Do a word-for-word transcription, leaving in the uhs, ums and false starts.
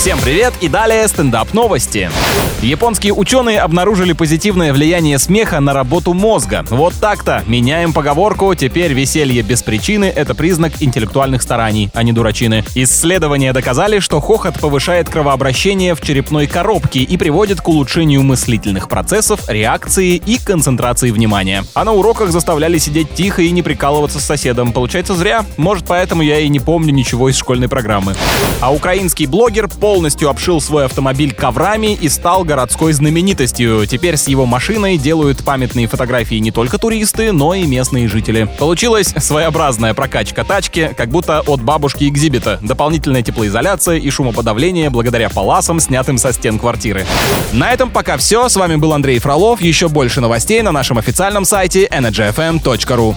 Всем привет и далее стендап новости. Японские ученые обнаружили позитивное влияние смеха на работу мозга. Вот так-то. Меняем поговорку. Теперь веселье без причины — это признак интеллектуальных стараний, а не дурачины. Исследования доказали, что хохот повышает кровообращение в черепной коробке и приводит к улучшению мыслительных процессов, реакции и концентрации внимания. А на уроках заставляли сидеть тихо и не прикалываться с соседом. Получается, зря. Может, поэтому я и не помню ничего из школьной программы. А украинский блогер полностью обшил свой автомобиль коврами и стал городской знаменитостью. Теперь с его машиной делают памятные фотографии не только туристы, но и местные жители. Получилась своеобразная прокачка тачки, как будто от бабушки экзибита. Дополнительная теплоизоляция и шумоподавление благодаря паласам, снятым со стен квартиры. На этом пока все. С вами был Андрей Фролов. Еще больше новостей на нашем официальном сайте эн эр джи эф эм точка ру.